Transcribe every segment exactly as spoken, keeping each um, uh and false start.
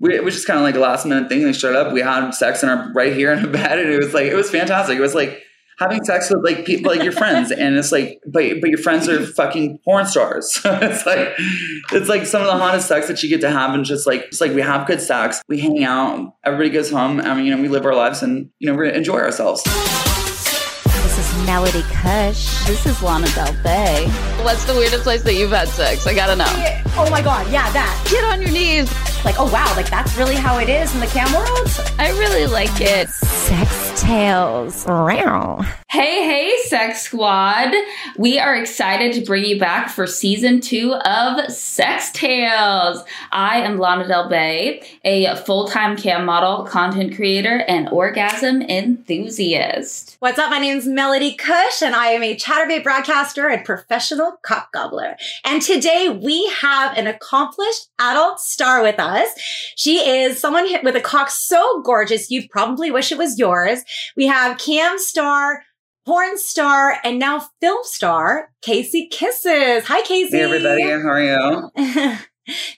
we, it was just kind of like a last minute thing. They showed up, we had sex in our right here in a bed, and it was like, it was fantastic. It was like having sex with like people, like your friends, and it's like, but but your friends are fucking porn stars. So it's like, it's like some of the hottest sex that you get to have, and just like, it's like we have good sex, we hang out, everybody goes home. I mean, you know, we live our lives, and you know, we enjoy ourselves. This is Melody Kush. This is Lana Del Bay. What's the weirdest place that you've had sex? I gotta know. Yeah. Oh my god, yeah, that. Get on your knees. Like, oh wow, like that's really how it is in the cam world? I really like it. Sex Tales. Wow. Hey, hey, Sex Squad. We are excited to bring you back for season two of Sex Tales. I am Lana Del Bay, a full-time cam model, content creator, and orgasm enthusiast. What's up? My name's Melody Kush, and I am a Chatterbait broadcaster and professional cock gobbler. And today we have an accomplished adult star with us. She is someone with a cock so gorgeous, you'd probably wish it was yours. We have cam star, porn star, and now film star, Casey Kisses. Hi, Casey. Hey, everybody. How are you?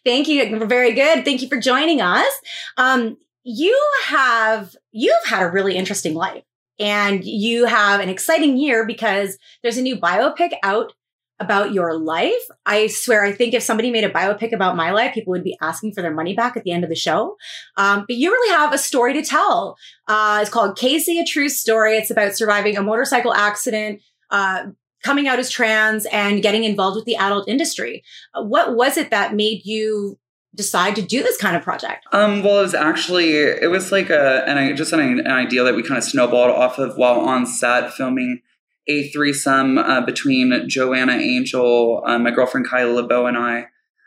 Thank you. We're very good. Thank you for joining us. Um, you have, you've had a really interesting life, and you have an exciting year because there's a new biopic out about your life. I swear, I think if somebody made a biopic about my life, people would be asking for their money back at the end of the show. Um, but you really have a story to tell. Uh, it's called Casey, A True Story. It's about surviving a motorcycle accident, uh, coming out as trans, and getting involved with the adult industry. What was it that made you decide to do this kind of project? Um, well, it was actually, it was like a, an, just an, an idea that we kind of snowballed off of while on set filming a threesome uh, between Joanna Angel, uh, my girlfriend Kyla LeBeau, and I.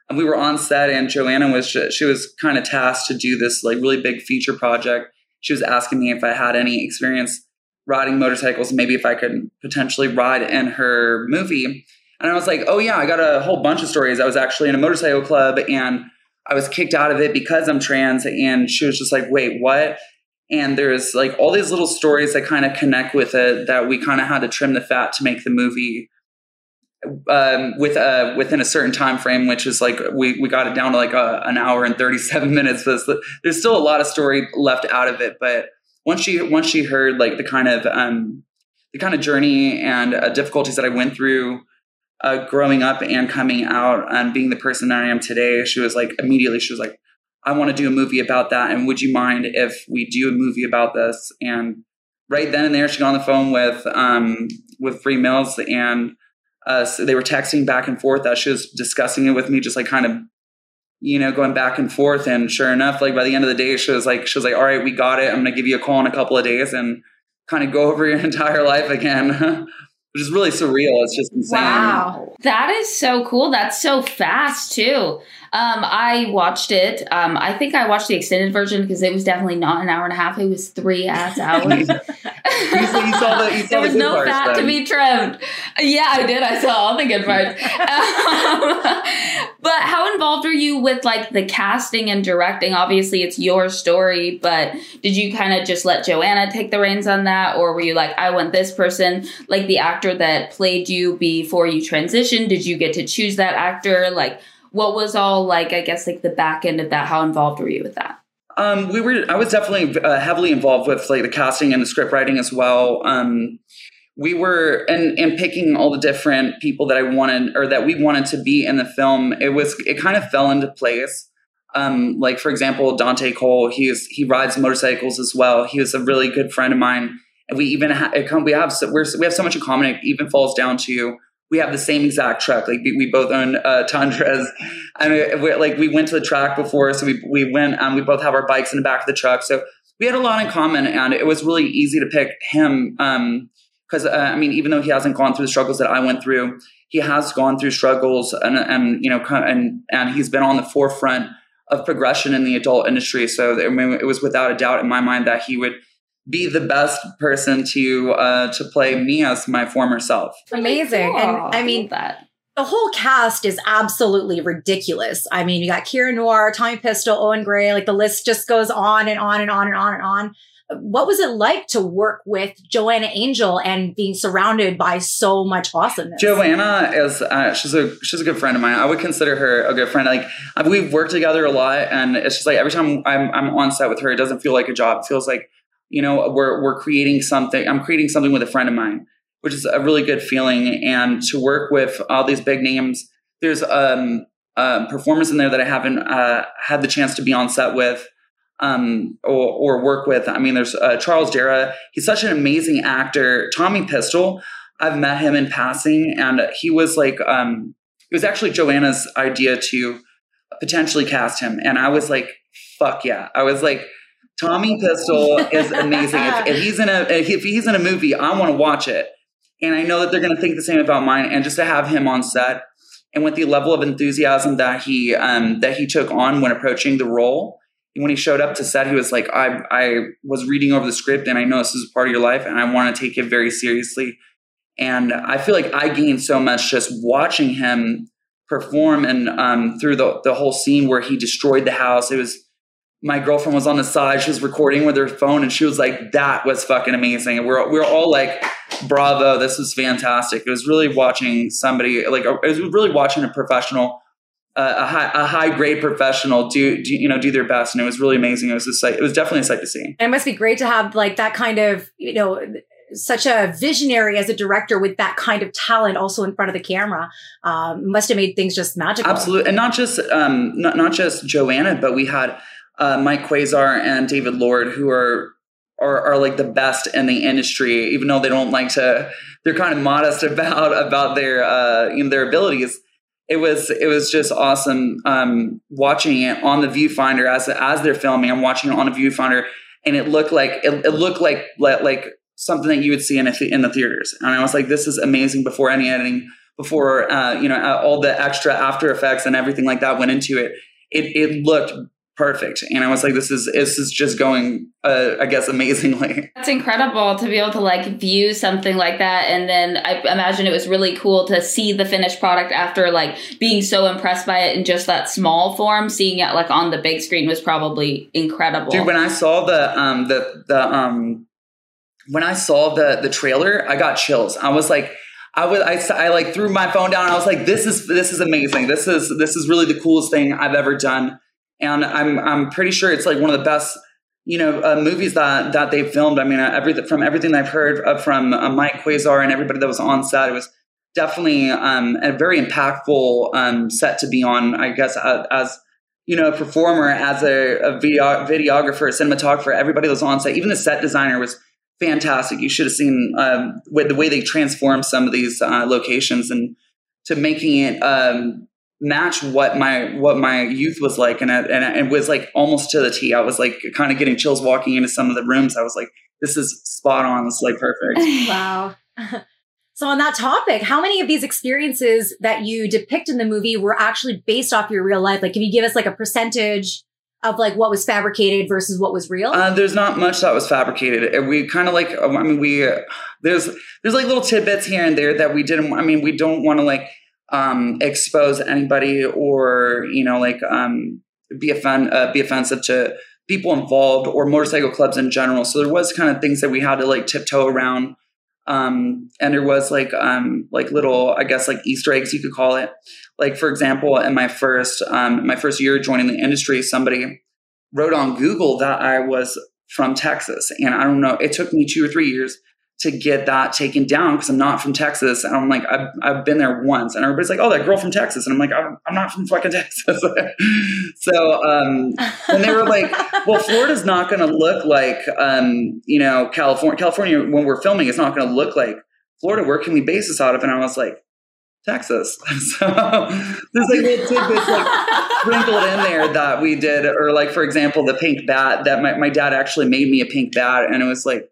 And we were on set, and Joanna was she was kind of tasked to do this like really big feature project. She was asking me if I had any experience riding motorcycles, maybe if I could potentially ride in her movie. And I was like, oh yeah, I got a whole bunch of stories. I was actually in a motorcycle club, and I was kicked out of it because I'm trans. And she was just like, wait, what? And there's like all these little stories that kind of connect with it that we kind of had to trim the fat to make the movie um, with a, within a certain time frame, which is like we, we got it down to like a, an hour and thirty-seven minutes. But there's still a lot of story left out of it. But once she once she heard like the kind of um, the kind of journey and uh, difficulties that I went through uh, growing up and coming out and being the person that I am today, she was like immediately she was like, I want to do a movie about that. And would you mind if we do a movie about this? And right then and there, she got on the phone with um, with Free Mills, and uh, so they were texting back and forth as she was discussing it with me, just like kind of, you know, going back and forth. And sure enough, like by the end of the day, she was like, she was like, all right, we got it. I'm going to give you a call in a couple of days and kind of go over your entire life again. Which is really surreal. It's just insane. Wow. That is so cool. That's so fast too. Um, I watched it. Um, I think I watched the extended version because it was definitely not an hour and a half. It was three ass hours. You saw, you saw the, you saw there was the good no parts, fat then. To be trimmed. Yeah, I did. I saw all the good parts. Um, but how involved were you with like the casting and directing? Obviously, it's your story, but did you kind of just let Joanna take the reins on that, or were you like, I want this person, like the actor that played you before you transitioned? Did you get to choose that actor? Like, what was all like? I guess like the back end of that. How involved were you with that? Um, we were, I was definitely uh, heavily involved with like the casting and the script writing as well. Um, we were, and, and picking all the different people that I wanted or that we wanted to be in the film. It was, it kind of fell into place. Um, like for example, Dante Colle, he is, he rides motorcycles as well. He was a really good friend of mine. And we even ha- we have, so we're, we have so much in common. It even falls down to, we have the same exact truck. Like we both own uh, Tundras. I mean, we're, like we went to the track before, so we we went. Um, we both have our bikes in the back of the truck, so we had a lot in common. And it was really easy to pick him because um, uh, I mean, even though he hasn't gone through the struggles that I went through, he has gone through struggles, and and you know, and and he's been on the forefront of progression in the adult industry. So I mean, it was without a doubt in my mind that he would be the best person to uh, to play me as my former self. Amazing. Cool. And I mean, that. The whole cast is absolutely ridiculous. I mean, you got Kira Noir, Tommy Pistol, Owen Gray, like the list just goes on and on and on and on and on. What was it like to work with Joanna Angel and being surrounded by so much awesomeness? Joanna is uh, she's a she's a good friend of mine. I would consider her a good friend. Like we've worked together a lot, and it's just like every time I'm I'm on set with her, it doesn't feel like a job. It feels like, you know, we're we're creating something. I'm creating something with a friend of mine, which is a really good feeling. And to work with all these big names, there's um, a performance in there that I haven't uh, had the chance to be on set with um, or, or work with. I mean, there's uh, Charles Dara. He's such an amazing actor. Tommy Pistol, I've met him in passing, and he was like, um, it was actually Joanna's idea to potentially cast him. And I was like, fuck yeah. I was like, Tommy Pistol is amazing. if, if he's in a, if he's in a movie, I want to watch it. And I know that they're going to think the same about mine. And just to have him on set, and with the level of enthusiasm that he um, that he took on when approaching the role, and when he showed up to set, he was like, I, I was reading over the script, and I know this is part of your life, and I want to take it very seriously. And I feel like I gained so much just watching him perform, and um, through the, the whole scene where he destroyed the house. It was, my girlfriend was on the side. She was recording with her phone, and she was like, that was fucking amazing. And we're, we're all like, bravo, this was fantastic. It was really watching somebody, like, it was really watching a professional, uh, a high, a high grade professional do, do, you know, do their best. And it was really amazing. It was a sight. It was definitely a sight to see. And it must be great to have like that kind of, you know, such a visionary as a director with that kind of talent also in front of the camera. Um, must have made things just magical. Absolutely. And not just, um, not, not just Joanna, but we had uh, Mike Quasar and David Lord, who are, Are, are like the best in the industry, even though they don't like to, they're kind of modest about, about their, uh, you know, their abilities. It was, it was just awesome. Um, watching it on the viewfinder as, as they're filming, I'm watching it on a viewfinder, and it looked like, it, it looked like, like, like something that you would see in a th- in the theaters. And I was like, this is amazing, before any editing, before, uh, you know, all the extra after effects and everything like that went into it. It, it looked perfect. And I was like, this is, this is just going, uh, I guess, amazingly. That's incredible to be able to like view something like that. And then I imagine it was really cool to see the finished product after like being so impressed by it in just that small form. Seeing it like on the big screen was probably incredible. Dude, when I saw the, um, the, the, um, when I saw the, the trailer, I got chills. I was like, I was, I, I like threw my phone down. And I was like, this is, this is amazing. This is, this is really the coolest thing I've ever done. And I'm I'm pretty sure it's like one of the best, you know, uh, movies that that they filmed. I mean, every, from everything I've heard uh, from uh, Mike Quasar and everybody that was on set, it was definitely um, a very impactful um, set to be on. I guess uh, as you know, a performer, as a, a video, videographer, a cinematographer, everybody that was on set, even the set designer was fantastic. You should have seen um, with the way they transformed some of these uh, locations and to making it. Um, match what my what my youth was like, and it, and it was like almost to the T. I was like kind of getting chills walking into some of the rooms. I was like, this is spot on. This is like perfect. Wow. So on that topic, how many of these experiences that you depict in the movie were actually based off your real life? Like, can you give us like a percentage of like what was fabricated versus what was real? Uh, there's not much that was fabricated. We kind of like, I mean, we, uh, there's, there's like little tidbits here and there that we didn't, I mean, we don't want to like, um, expose anybody or, you know, like, um, be offend, uh, be offensive to people involved or motorcycle clubs in general. So there was kind of things that we had to like tiptoe around. Um, and there was like, um, like little, I guess like Easter eggs, you could call it. Like, for example, in my first, um, my first year joining the industry, somebody wrote on Google that I was from Texas. And I don't know, it took me two or three years to get that taken down because I'm not from Texas. And I'm like, I've, I've been there once. And everybody's like, oh, that girl from Texas. And I'm like, I'm, I'm not from fucking Texas. so um, and they were like, well, Florida's not going to look like, um, you know, California. California, when we're filming, it's not going to look like Florida. Where can we base this out of? And I was like, Texas. So there's like little tidbits like sprinkled in there that we did. Or like, for example, the pink bat that my, my dad actually made me a pink bat. And it was like,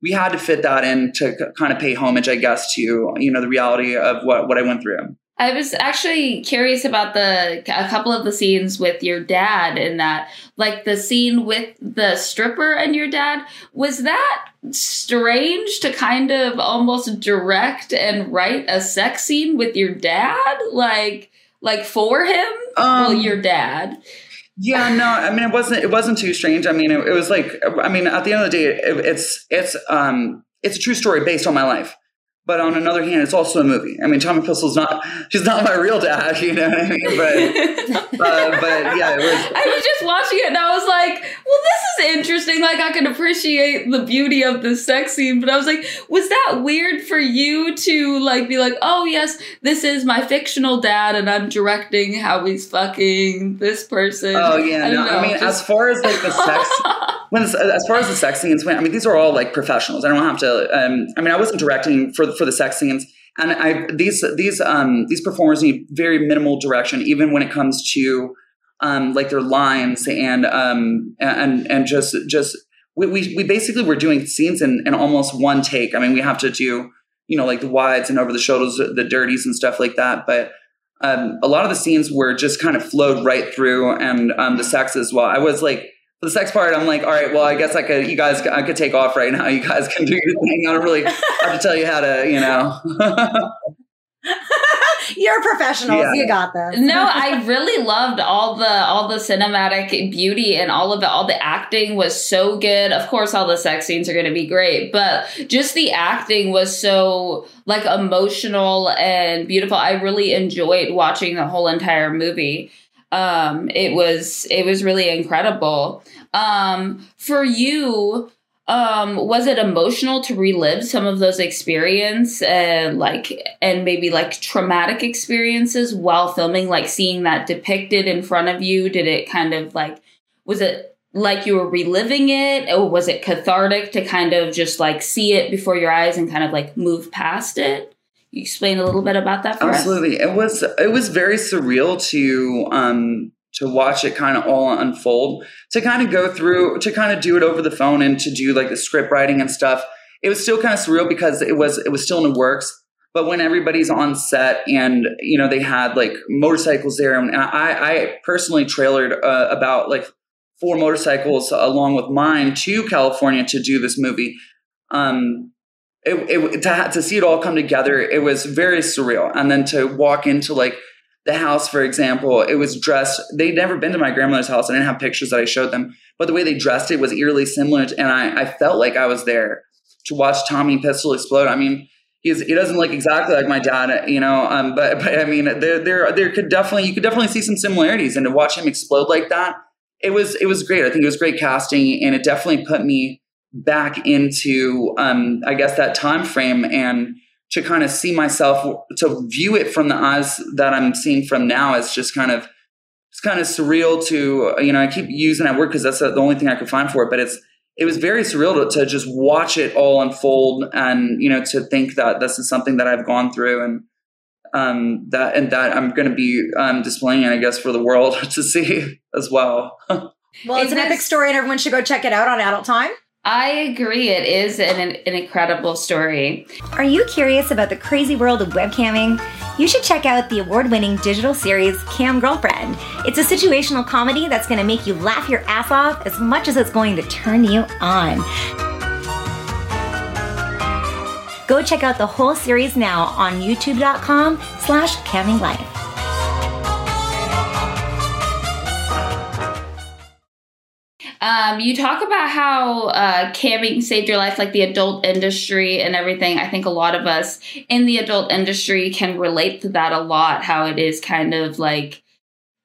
we had to fit that in to kind of pay homage, I guess, to, you know, the reality of what, what I went through. I was actually curious about the a couple of the scenes with your dad in that, like the scene with the stripper and your dad. Was that strange to kind of almost direct and write a sex scene with your dad? Like, like for him? Um, well, your dad. Yeah, no, I mean, it wasn't, it wasn't too strange. I mean, it, it was like, I mean, at the end of the day, it, it's, it's, um, it's a true story based on my life. But on another hand, it's also a movie. I mean, Tommy Pistol's not, she's not my real dad, you know what I mean? But, uh, but yeah, it was. I was just watching it and I was like, well, this is interesting. Like, I can appreciate the beauty of the sex scene. But I was like, was that weird for you to, like, be like, oh, yes, this is my fictional dad and I'm directing how he's fucking this person? Oh, yeah. I no, know, I mean, just... as far as, like, the sex, when, as far as the sex scenes went, I mean, these are all, like, professionals. I don't have to, um, I mean, I wasn't directing for the for the sex scenes. And I, these, these, um, these performers need very minimal direction, even when it comes to, um, like their lines and, um, and, and just, just, we, we, we basically were doing scenes in, in almost one take. I mean, we have to do, you know, like the wides and over the shoulders, the dirties and stuff like that. But, um, a lot of the scenes were just kind of flowed right through, and, um, the sex as well. I was like, the sex part, I'm like, all right, well, I guess I could, you guys, I could take off right now. You guys can do your thing. I don't really have to tell you how to, you know. You're professionals. Yeah. You got this. No, I really loved all the, all the cinematic beauty and all of it. All the acting was so good. Of course, all the sex scenes are going to be great, but just the acting was so, like, emotional and beautiful. I really enjoyed watching the whole entire movie. Um, it was, it was really incredible. Um, for you, um, was it emotional to relive some of those experiences and like, and maybe like traumatic experiences while filming, like seeing that depicted in front of you? Did it kind of like, was it like you were reliving it, or was it cathartic to kind of just like see it before your eyes and kind of like move past it? You explain a little bit about that for us? Absolutely. It was, it was very surreal to, um, to watch it kind of all unfold, to kind of go through, to kind of do it over the phone and to do like the script writing and stuff. It was still kind of surreal because it was, it was still in the works, but when everybody's on set and, you know, they had like motorcycles there, and I, I personally trailered uh, about like four motorcycles along with mine to California to do this movie. Um, It, it, to, to see it all come together, it was very surreal. And then to walk into like the house, for example, it was dressed. They'd never been to my grandmother's house. I didn't have pictures that I showed them, but the way they dressed it was eerily similar. And I, I felt like I was there to watch Tommy Pistol explode. I mean, he's, he doesn't look exactly like my dad, you know, um, but, but I mean, there, there, there could definitely, you could definitely see some similarities, and to watch him explode like that, it was, it was great. I think it was great casting, and it definitely put me back into, um, I guess, that time frame, and to kind of see myself, to view it from the eyes that I'm seeing from now, is just kind of, it's kind of surreal to, you know, I keep using that word because that's the only thing I could find for it, but it's, it was very surreal to, to just watch it all unfold, and, you know, to think that this is something that I've gone through, and um, that, and that I'm going to be um, displaying, I guess, for the world to see as well. Well, it's an epic story, and everyone should go check it out on Adult Time. I agree. It is an, an incredible story. Are you curious about the crazy world of webcamming? You should check out the award-winning digital series Cam Girlfriend. It's a situational comedy that's going to make you laugh your ass off as much as it's going to turn you on. Go check out the whole series now on youtube.com slash camminglife. Um, you talk about how uh, camming saved your life, like the adult industry and everything. I think a lot of us in the adult industry can relate to that a lot, how it is kind of like,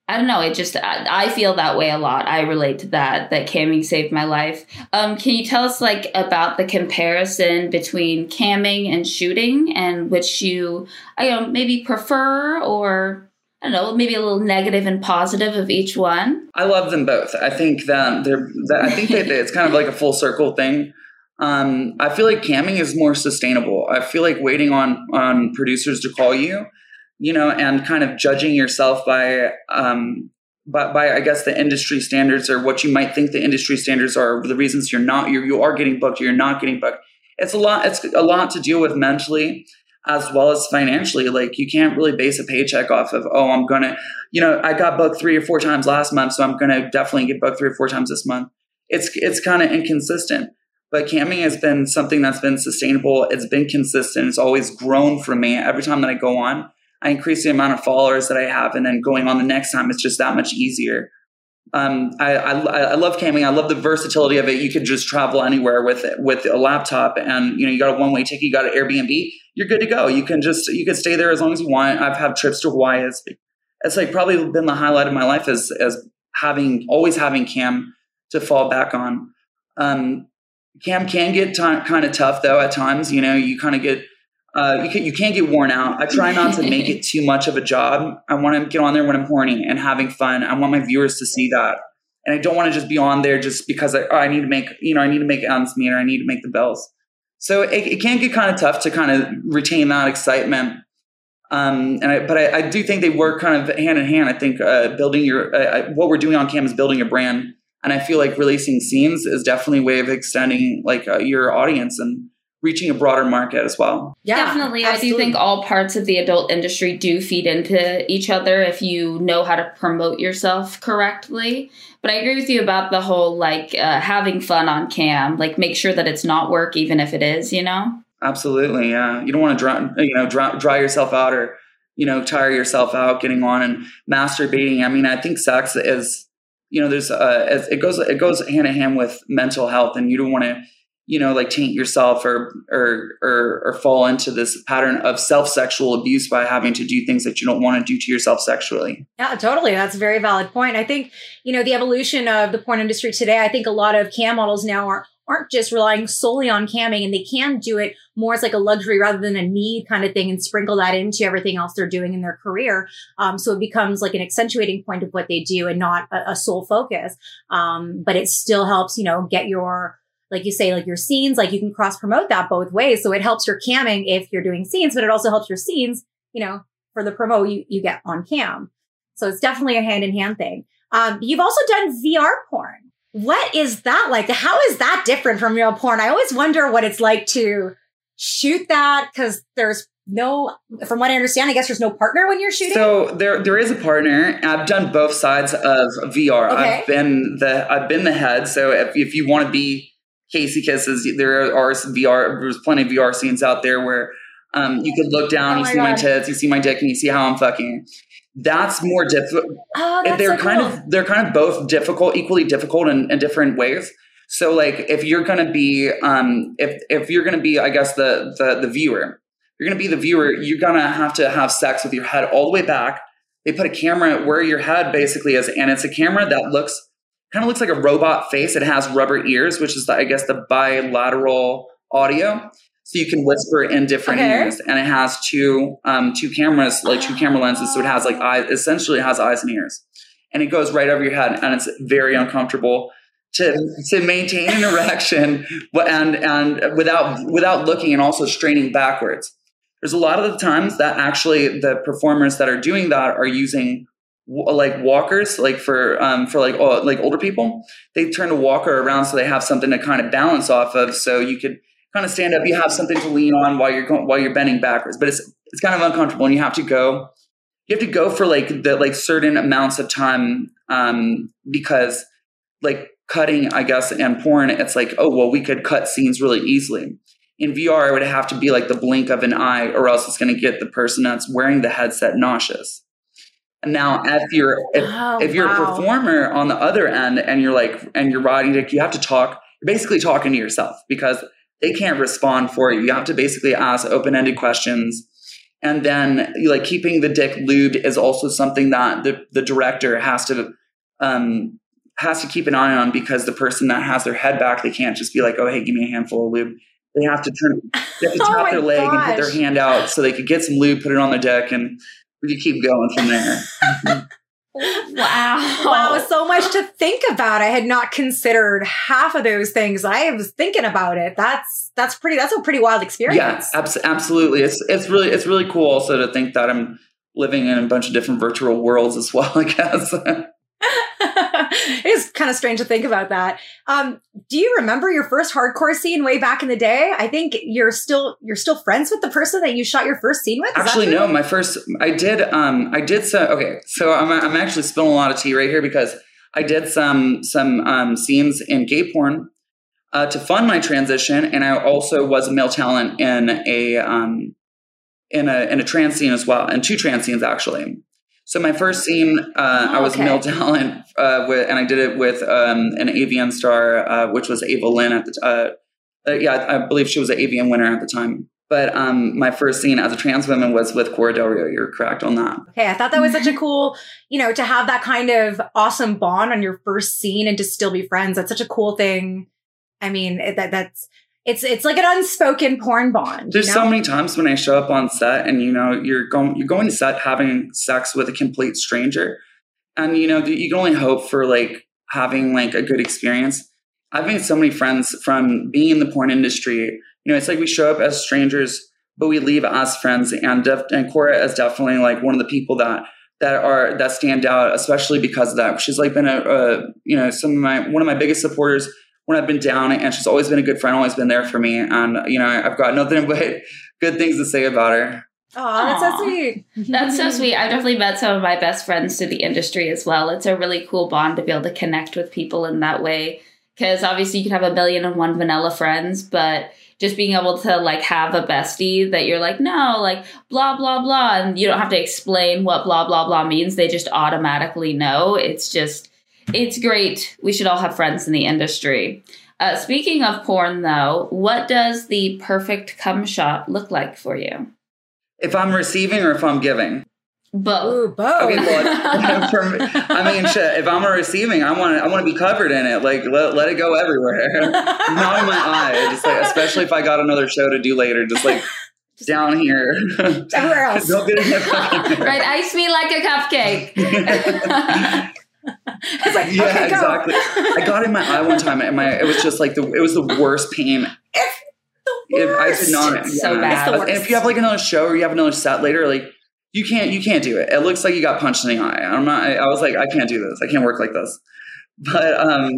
I don't know, it just, I, I feel that way a lot. I relate to that, that camming saved my life. Um, can you tell us like about the comparison between camming and shooting, and which you, I don't know, maybe prefer, or... I don't know, maybe a little negative and positive of each one? I love them both. I think that they're, that I think that it's kind of like a full circle thing. Um, I feel like camming is more sustainable. I feel like waiting on, on producers to call you, you know, and kind of judging yourself by, um, by, by, I guess, the industry standards, or what you might think the industry standards are, the reasons you're not, you're, you are getting booked, you're not getting booked. It's a lot, it's a lot to deal with mentally, as well as financially. Like, you can't really base a paycheck off of, oh, I'm going to, you know, I got booked three or four times last month, so I'm going to definitely get booked three or four times this month. It's, it's kind of inconsistent, but camming has been something that's been sustainable. It's been consistent. It's always grown for me. Every time that I go on, I increase the amount of followers that I have, and then going on the next time, it's just that much easier. Um, I, I, I love camming. I love the versatility of it. You can just travel anywhere with it, with a laptop, and you know, you got a one-way ticket, you got an Airbnb, you're good to go. You can just, you can stay there as long as you want. I've had trips to Hawaii. It's, it's like probably been the highlight of my life is, as having, always having Cam to fall back on. Um, Cam can get t- kind of tough though at times, you know, you kind of get, uh, you can, you can't get worn out. I try not to make it too much of a job. I want to get on there when I'm horny and having fun. I want my viewers to see that. And I don't want to just be on there just because I, oh, I need to make, you know, I need to make ends meet, or I need to make the bills. So it, it can get kind of tough to kind of retain that excitement. Um, and I, but I, I do think they work kind of hand in hand. I think uh, building your, uh, what we're doing on Cam is building a brand. And I feel like releasing scenes is definitely a way of extending like uh, your audience and reaching a broader market as well. Yeah, definitely. Absolutely. I do think all parts of the adult industry do feed into each other if you know how to promote yourself correctly. But I agree with you about the whole, like, uh, having fun on Cam, like make sure that it's not work, even if it is, you know? Absolutely. Yeah. You don't want to dry, you know, dry, dry yourself out or, you know, tire yourself out getting on and masturbating. I mean, I think sex is, you know, there's uh, as it goes, it goes hand in hand with mental health, and you don't want to, you know, like taint yourself or, or, or, or fall into this pattern of self-sexual abuse by having to do things that you don't want to do to yourself sexually. Yeah, totally. That's a very valid point. I think, you know, the evolution of the porn industry today, I think a lot of cam models now are, aren't just relying solely on camming, and they can do it more as like a luxury rather than a need kind of thing, and sprinkle that into everything else they're doing in their career. Um, so it becomes like an accentuating point of what they do and not a, a sole focus. Um, but it still helps, you know, get your, like you say, like your scenes, like you can cross promote that both ways. So it helps your camming if you're doing scenes, but it also helps your scenes, you know, for the promo you, you get on cam. So it's definitely a hand in hand thing. Um, you've also done V R porn. What is that like? How is that different from real porn? I always wonder what it's like to shoot that, because there's no, from what I understand, I guess there's no partner when you're shooting. So there, there is a partner. I've done both sides of V R. Okay. I've been the, I've been the head. So if, if you want to be Casey Kisses, there are some V R. There's plenty of V R scenes out there where um, you could look down, oh you see God. my tits, you see my dick, and you see how I'm fucking. That's more difficult. Oh, they're so kind cool. of they're kind of both difficult, equally difficult in, in different ways. So like if you're gonna be um, if if you're gonna be, I guess the the the viewer, you're gonna be the viewer. You're gonna have to have sex with your head all the way back. They put a camera where your head basically is, and it's a camera that looks. Kind of looks like a robot face. It has rubber ears, which is, the, I guess, the bilateral audio. So you can whisper in different okay. ears, and it has two um, two cameras, like two camera lenses. So it has like eyes, essentially it has eyes and ears, and it goes right over your head, and it's very uncomfortable to to maintain an erection, and and without without looking and also straining backwards. There's a lot of the times that actually the performers that are doing that are using. Like walkers, like for um for like oh, like older people, they turn a walker around so they have something to kind of balance off of. So you could kind of stand up, you have something to lean on while you're going while you're bending backwards. But it's it's kind of uncomfortable, and you have to go you have to go for like the like certain amounts of time um because like cutting, I guess, and porn, it's like oh well we could cut scenes really easily. In V R, it would have to be like the blink of an eye, or else it's going to get the person that's wearing the headset nauseous. Now, if you're if, oh, if you're wow. a performer on the other end, and you're like and you're riding dick, you have to talk. You're basically talking to yourself because they can't respond for you. You have to basically ask open-ended questions, and then like keeping the dick lubed is also something that the, the director has to um, has to keep an eye on, because the person that has their head back, they can't just be like, oh hey, give me a handful of lube. They have to turn, they have to tap oh their leg gosh. and put their hand out so they could get some lube, put it on their dick, and. You keep going from there. Wow. Wow. So much to think about. I had not considered half of those things. I was thinking about it. That's, that's pretty, that's a pretty wild experience. Yeah, abs- absolutely. It's, it's really, it's really cool also to think that I'm living in a bunch of different virtual worlds as well, I guess. It is kind of strange to think about that. Um, do you remember your first hardcore scene way back in the day? I think you're still you're still friends with the person that you shot your first scene with. Is actually, no. My first, I did, um, I did some. Okay, so I'm I'm actually spilling a lot of tea right here, because I did some some um, scenes in gay porn uh, to fund my transition, and I also was a male talent in a um, in a in a trans scene as well, and two trans scenes actually. So my first scene, uh, oh, I was okay. male talent, uh, with, and I did it with um, an A V N star, uh, which was Ava Lynn at the time. Uh, uh, yeah, I believe she was an A V N winner at the time. But um, my first scene as a trans woman was with Cora Del Rio. You're correct on that. Okay, I thought that was such a cool, you know, to have that kind of awesome bond on your first scene and to still be friends. That's such a cool thing. I mean, that that's it's it's like an unspoken porn bond. There's you know? so many times when I show up on set and, you know, you're going you're going to set having sex with a complete stranger, and you know you can only hope for like having like a good experience. I've made so many friends from being in the porn industry. You know, it's like we show up as strangers, but we leave as friends. And def- and Cora is definitely like one of the people that that are that stand out, especially because of that. She's like been a, a you know some of my one of my biggest supporters when I've been down, and she's always been a good friend, always been there for me. And you know, I've got nothing but good things to say about her. Oh, that's so sweet. That's so sweet. I've definitely met some of my best friends through the industry as well. It's a really cool bond to be able to connect with people in that way, because obviously you can have a million and one vanilla friends, but just being able to like have a bestie that you're like, no, like blah, blah, blah. And you don't have to explain what blah, blah, blah means. They just automatically know. It's just, it's great. We should all have friends in the industry. Uh, speaking of porn, though, what does the perfect cum shot look like for you? If I'm receiving or if I'm giving? Both. Ooh, both. Okay, well, for me, I mean, shit, if I'm a receiving, I want to I want to be covered in it. Like, let, let it go everywhere. Not in my eye. Just like, especially if I got another show to do later. Just like, just down here. Everywhere else. Don't get in right, ice me like a cupcake. It's like, yeah, okay, exactly. I got in my eye one time, and my it was just like, the it was the worst pain. It's the worst. If I could not. It's yeah. so bad. It's the worst. And if you have like another show or you have another set later, like, You can't, you can't do it. It looks like you got punched in the eye. I'm not, I, I was like, I can't do this. I can't work like this. But um,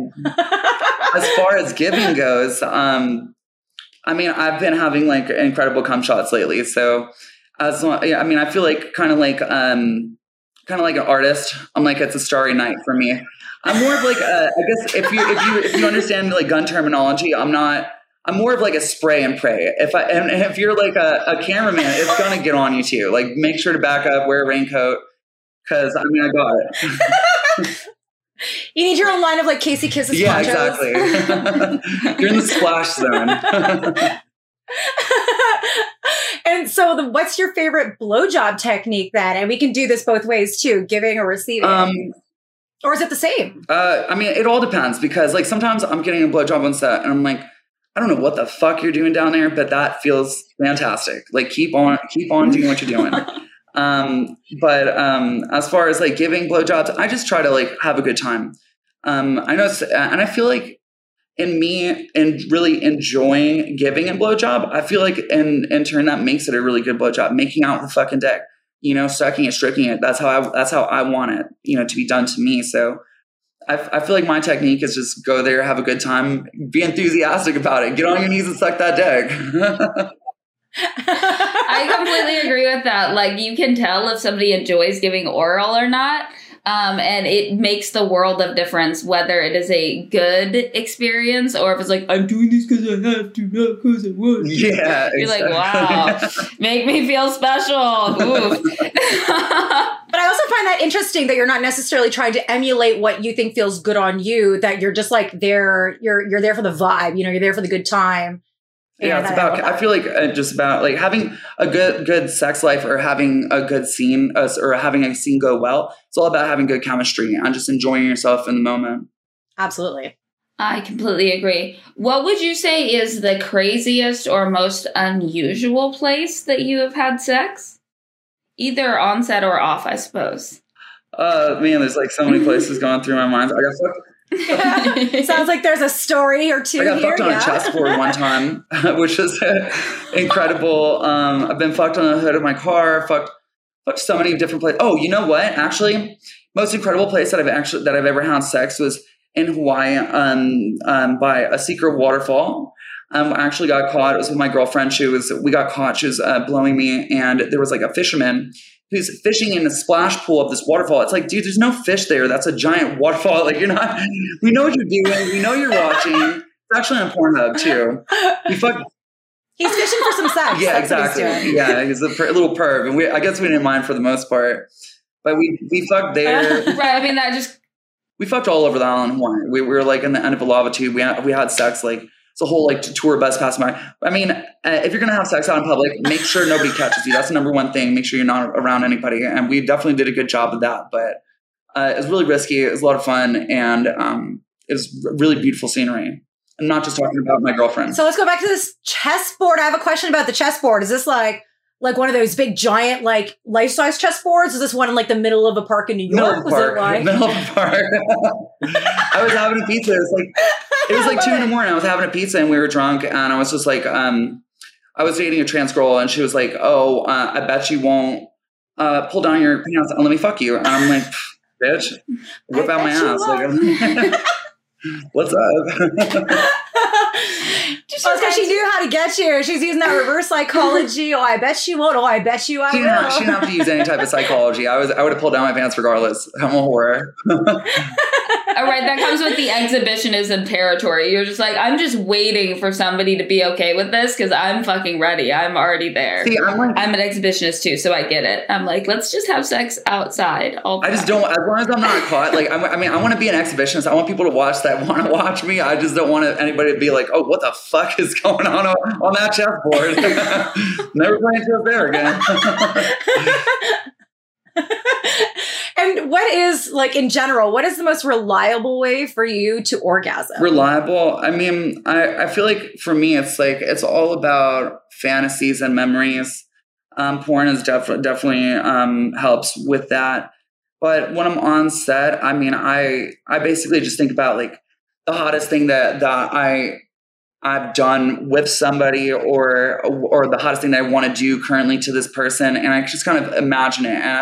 as far as giving goes, um, I mean, I've been having like incredible cum shots lately. So as long, yeah, I mean, I feel like kind of like, um, kind of like an artist. I'm like, it's a starry night for me. I'm more of like, a, I guess if you, if you, if you understand like gun terminology, I'm not, I'm more of like a spray and pray. If I and if you're like a, a cameraman, it's gonna get on you too. Like, make sure to back up, wear a raincoat, because I mean, I got it. You need your own line of like Casey Kisses. Yeah, ponchos. Exactly. You're in the splash zone. And so, the, what's your favorite blowjob technique then? And we can do this both ways too, giving or receiving. Um, or is it the same? Uh, I mean, it all depends, because like sometimes I'm getting a blowjob on set and I'm like, I don't know what the fuck you're doing down there, but that feels fantastic. Like, keep on, keep on doing what you're doing. Um, but um, as far as like giving blowjobs, I just try to like have a good time. Um, I know, and I feel like in me and really enjoying giving a blowjob, I feel like in in turn that makes it a really good blowjob. Making out with the fucking dick, you know, sucking it, stroking it. That's how I, that's how I want it, you know, to be done to me. So. I, I feel like my technique is just go there, have a good time, be enthusiastic about it. Get on your knees and suck that dick. I completely agree with that. Like, you can tell if somebody enjoys giving oral or not. Um, and it makes the world of difference, whether it is a good experience or if it's like, I'm doing this because I have to, not because I want to. Yeah, You're exactly. like, wow, make me feel special. But I also find that interesting that you're not necessarily trying to emulate what you think feels good on you, that you're just like there, you're you're there for the vibe, you know, you're there for the good time. Yeah, it's about, I feel like uh, just about like having a good, good sex life or having a good scene uh, or having a scene go well. It's all about having good chemistry and just enjoying yourself in the moment. Absolutely. I completely agree. What would you say is the craziest or most unusual place that you have had sex? Either on set or off, I suppose. Uh, man, there's like so many places going through my mind. I got fucked. Yeah. Sounds like there's a story or two. I got here, fucked on yeah. a chessboard one time, which is incredible. Um, I've been fucked on the hood of my car. Fucked, fucked so many different places. Oh, you know what? Actually, most incredible place that I've actually that I've ever had sex was in Hawaii, um, um, by a secret waterfall. Um, I actually got caught. It was with my girlfriend. She was. We got caught. She was uh, blowing me, and there was like a fisherman who's fishing in the splash pool of this waterfall. It's like, dude, there's no fish there. That's a giant waterfall. Like, you're not, we know what you're doing. We know you're watching. It's actually on Pornhub too. You fuck. He's fishing for some sex. Yeah, that's exactly. He's yeah. He's a per- little perv. And we, I guess we didn't mind for the most part, But we, we fucked there. Right. I mean, that just. We fucked all over the island. We, we were like in the end of a lava tube. We had, we had sex. Like it's a whole like tour bus pass. My, I mean, uh, if you're going to have sex out in public, make sure nobody catches you. That's the number one thing. Make sure you're not around anybody. And we definitely did a good job of that, but uh, it was really risky. It was a lot of fun. And um, it was really beautiful scenery. I'm not just talking about my girlfriend. So let's go back to this chessboard. I have a question about the chessboard. Is this like, like one of those big, giant, like life-size chessboards? Is this one in like the middle of a park in New York? Middle was park. It like middle of a park? I was having a pizza. It was like it was like two in the morning. I was having a pizza and we were drunk, and I was just like, um, I was dating a trans girl, and she was like, "Oh, uh, I bet you won't uh, pull down your pants and let me fuck you." And I'm like, "Bitch, whip out my ass!" Like, what's up? Just oh, because she knew how to get you. She's using that reverse psychology. Oh, I bet she won't. Oh, I bet you I she will. Not, she didn't have to use any type of psychology. I was. I would have pulled down my pants regardless. I'm a whore. All right, that comes with the exhibitionism territory. You're just like, I'm just waiting for somebody to be okay with this because I'm fucking ready. I'm already there. See, I'm, like, I'm an exhibitionist too, so I get it. I'm like, let's just have sex outside. All I just don't. As long as I'm not caught. Like, I'm, I mean, I want to be an exhibitionist. I want people to watch that want to watch me. I just don't want anybody to be like, oh, what the fuck is going on on that chessboard? Never playing chess there again. And what is, like, in general, what is the most reliable way for you to orgasm? Reliable? I mean, I, I feel like for me, it's like, it's all about fantasies and memories. Um, porn is def- definitely um, helps with that. But when I'm on set, I mean, I, I basically just think about, like, the hottest thing that, that I... I've done with somebody or or the hottest thing that I want to do currently to this person. And I just kind of imagine it. And I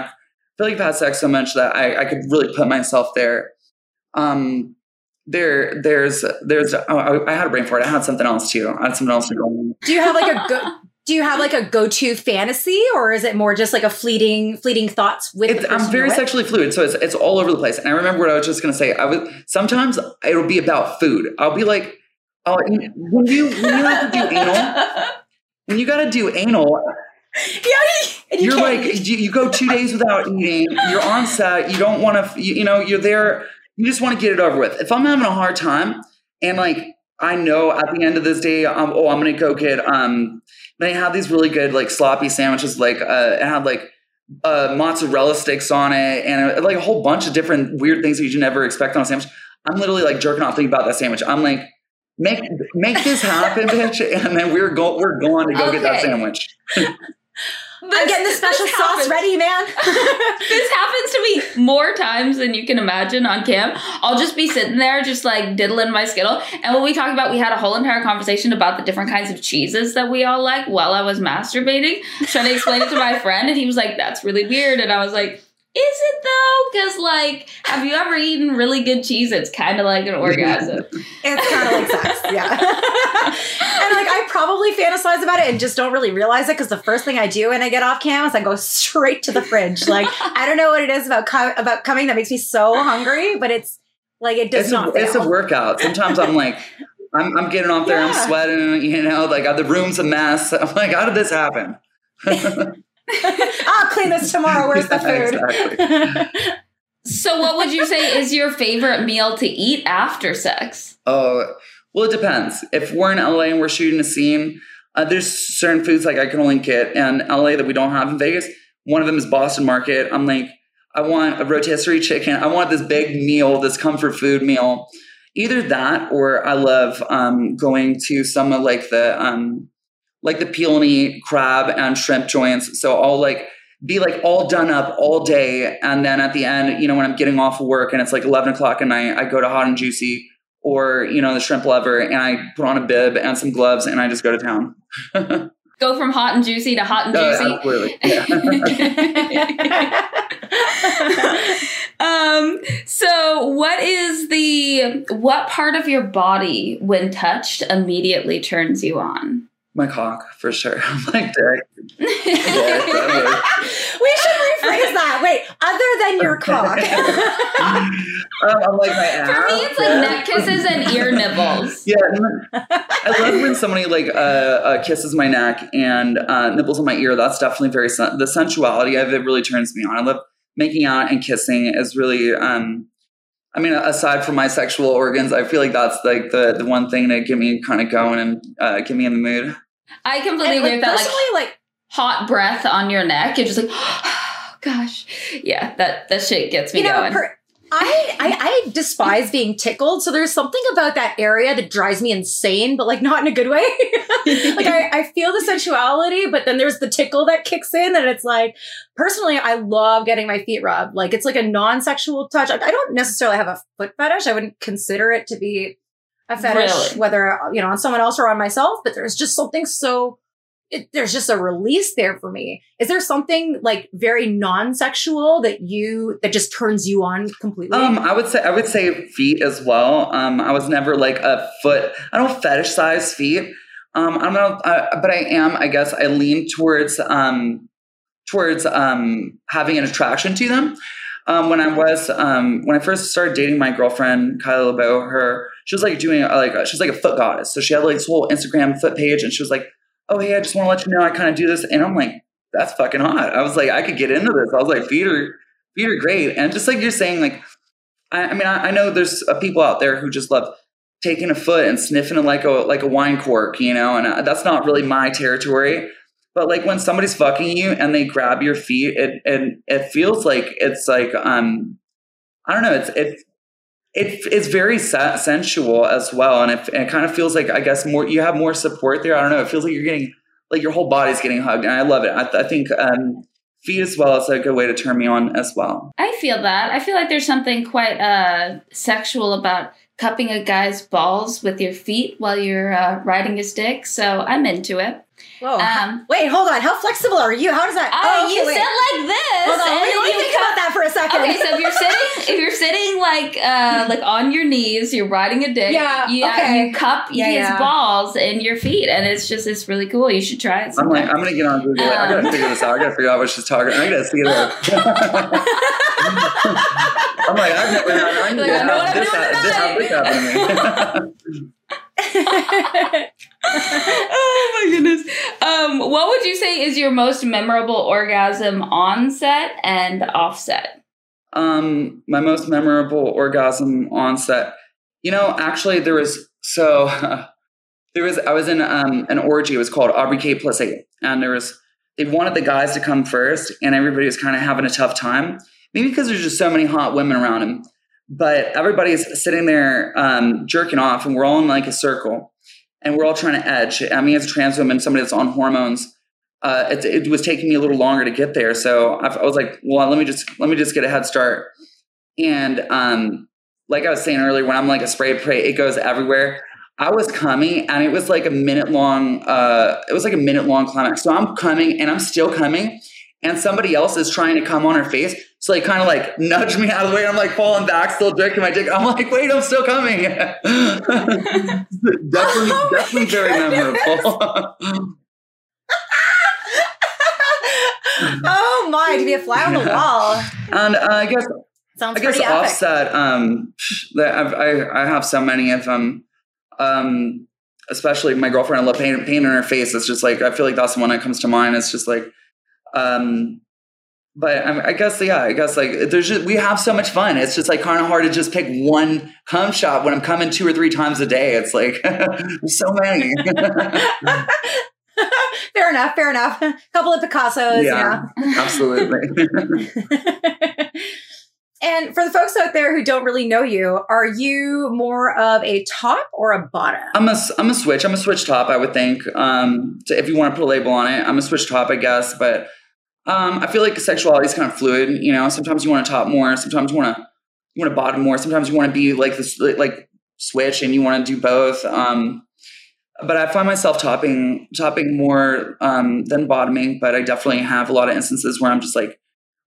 feel like I've had sex so much that I, I could really put myself there. Um, there, there's, there's, oh, I, I had a brain fart. I had something else too. I had something else to go on. Do you have like a go, do you have like a go-to fantasy, or is it more just like a fleeting, fleeting thoughts with it's, the I'm very sexually fluid. So it's, it's all over the place. And I remember what I was just going to say. I would, sometimes it'll be about food. I'll be like, oh, when you when you have to do anal, when you gotta do anal, yeah, you're like you, you go two days without eating. You're on set. You don't want to. You, you know, you're there. You just want to get it over with. If I'm having a hard time, and like I know at the end of this day, um, oh, I'm gonna go get um. They have these really good like sloppy sandwiches. Like uh, it had like uh mozzarella sticks on it, and like a whole bunch of different weird things that you never expect on a sandwich. I'm literally like jerking off thinking about that sandwich. I'm like. Make make this happen, bitch, and then we're go we're going to go okay. get that sandwich. I'm getting the special sauce happens. ready, man. This happens to me more times than you can imagine on cam. I'll just be sitting there just like diddling my Skittle. And when we talk about, we had a whole entire conversation about the different kinds of cheeses that we all like while I was masturbating. I was trying to explain it to my friend, and he was like, that's really weird. And I was like, is it though? Because like, have you ever eaten really good cheese? It's kind of like an orgasm. It's kind of like sex, yeah. And like, I probably fantasize about it and just don't really realize it because the first thing I do when I get off cam is I go straight to the fridge. Like, I don't know what it is about com- about coming that makes me so hungry, but it's like it does it's not. A, it's a workout. Sometimes I'm like, I'm, I'm getting off there, yeah. I'm sweating, you know, like the room's a mess. I'm like, how did this happen? I'll clean this tomorrow. Where's the food? Exactly. So what would you say is your favorite meal to eat after sex? Oh, well, it depends. If we're in L A and we're shooting a scene, uh, there's certain foods like I can only get in L A that we don't have in Vegas. One of them is Boston Market. I'm like, I want a rotisserie chicken. I want this big meal, this comfort food meal. Either that or I love um, going to some of like the um, – like the peony crab and shrimp joints. So I'll like be like all done up all day. And then at the end, you know, when I'm getting off of work and it's like eleven o'clock at night, I go to Hot and Juicy or, you know, the Shrimp Lover, and I put on a bib and some gloves and I just go to town. Go from Hot and Juicy to Hot and uh, Juicy. Absolutely. Yeah. um, so what is the, what part of your body when touched immediately turns you on? My cock, for sure. I'm like, dick. dick we should rephrase that. Wait, other than your cock. um, I'm like my ass. For me, it's like yeah. neck kisses and ear nibbles. Yeah. I love when somebody like uh, uh, kisses my neck and uh, nibbles on my ear. That's definitely very, sen- the sensuality of it really turns me on. I love making out and kissing is really, um, I mean, aside from my sexual organs, I feel like that's like the, the one thing to get me kind of going and uh, get me in the mood. I completely agree with that. Like, like hot breath on your neck. You're just like, oh, gosh. Yeah, that, that shit gets me you know, going. Per- I, I I despise being tickled, so there's something about that area that drives me insane, but like not in a good way. Like I, I feel the sensuality, but then there's the tickle that kicks in, and it's like, personally, I love getting my feet rubbed. Like it's like a non-sexual touch. I, I don't necessarily have a foot fetish. I wouldn't consider it to be a fetish, really? Whether you know on someone else or on myself. But there's just something so it, there's just a release there for me. Is there something like very non-sexual that you that just turns you on completely? Um, I would say I would say feet as well. Um, I was never like a foot. I don't fetishize feet. Um, I don't know, I, but I am. I guess I lean towards um towards um having an attraction to them. Um, when I was um when I first started dating my girlfriend Kyla LeBeau, her she was like doing like she was like a foot goddess. So she had like this whole Instagram foot page, and she was like, oh, hey, I just want to let you know I kind of do this. And I'm like, that's fucking hot. I was like, I could get into this. I was like, feet are, feet are great. And just like you're saying, like, I, I mean, I, I know there's uh, people out there who just love taking a foot and sniffing it like a, like a wine cork, you know, and uh, that's not really my territory. But like when somebody's fucking you and they grab your feet, it and it feels like it's like, um, I don't know, it's, it's, It, it's very sensual as well. And it, and it kind of feels like, I guess, more you have more support there. I don't know. It feels like you're getting, like your whole body's getting hugged. And I love it. I, th- I think um, feet as well is a good way to turn me on as well. I feel that. I feel like there's something quite uh, sexual about cupping a guy's balls with your feet while you're uh, riding his dick. So I'm into it. Whoa. Um, wait, hold on. How flexible are you? How does that? Oh, oh you wait. sit like this. Hold on. Let me, let me think about that for a second. Okay, so if you're sitting, if you're sitting like uh, like on your knees, you're riding a dick. Yeah. You, okay. You cup yeah, his yeah. balls in your feet, and it's just it's really cool. You should try it sometime. I'm like, I'm gonna get on Google. Um, I gotta figure this out. I gotta figure out what she's talking. I gotta see it. I'm like, I've never. I'm like, I know what I'm doing about it. Oh my goodness. Um, what would you say is your most memorable orgasm on set and off set? Um, my most memorable orgasm on set. You know, actually there was, so uh, there was, I was in um, an orgy. It was called Aubrey K Plus Eight. And there was, they wanted the guys to come first and everybody was kind of having a tough time. Maybe because there's just so many hot women around them. But everybody's sitting there um, jerking off and we're all in like a circle and we're all trying to edge. I mean, as a trans woman, somebody that's on hormones, uh, it, it was taking me a little longer to get there. So I, I was like, well, let me just let me just get a head start. And um, like I was saying earlier, when I'm like a spray spray, it goes everywhere. I was coming and it was like a minute long. Uh, it was like a minute long climax. So I'm coming and I'm still coming. And somebody else is trying to come on her face. So they kind of like nudge me out of the way. And I'm like falling back, still jerking my dick. I'm like, wait, I'm still coming. definitely oh definitely very memorable. Oh my, to be a fly on the yeah. wall. And uh, I guess, Sounds I guess offset, um, I've, I, I have so many of them. Um, especially my girlfriend, I love paint, paint in her face. It's just like, I feel like that's the one that comes to mind. It's just like, Um, but I, I guess, yeah, I guess like there's just, we have so much fun. It's just like kind of hard to just pick one cum shot when I'm coming two or three times a day. It's like so many. Fair enough. Fair enough. A couple of Picassos. Yeah, yeah. Absolutely. And for the folks out there who don't really know you, are you more of a top or a bottom? I'm a, I'm a switch. I'm a switch top, I would think. Um, to, if you want to put a label on it, I'm a switch top, I guess. But Um, I feel like sexuality is kind of fluid, you know, sometimes you want to top more, sometimes you want to, you want to bottom more. Sometimes you want to be like this, like switch and you want to do both. Um, but I find myself topping, topping more, um, than bottoming, but I definitely have a lot of instances where I'm just like,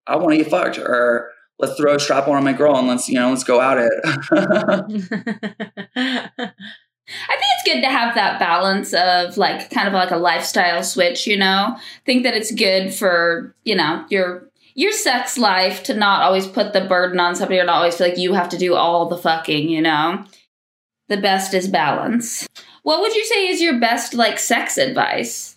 I want to get fucked or let's throw a strap on my girl and let's, you know, let's go at it. I think it's good to have that balance of like kind of like a lifestyle switch, you know, think that it's good for, you know, your your sex life to not always put the burden on somebody or not always feel like you have to do all the fucking, you know, the best is balance. What would you say is your best like sex advice?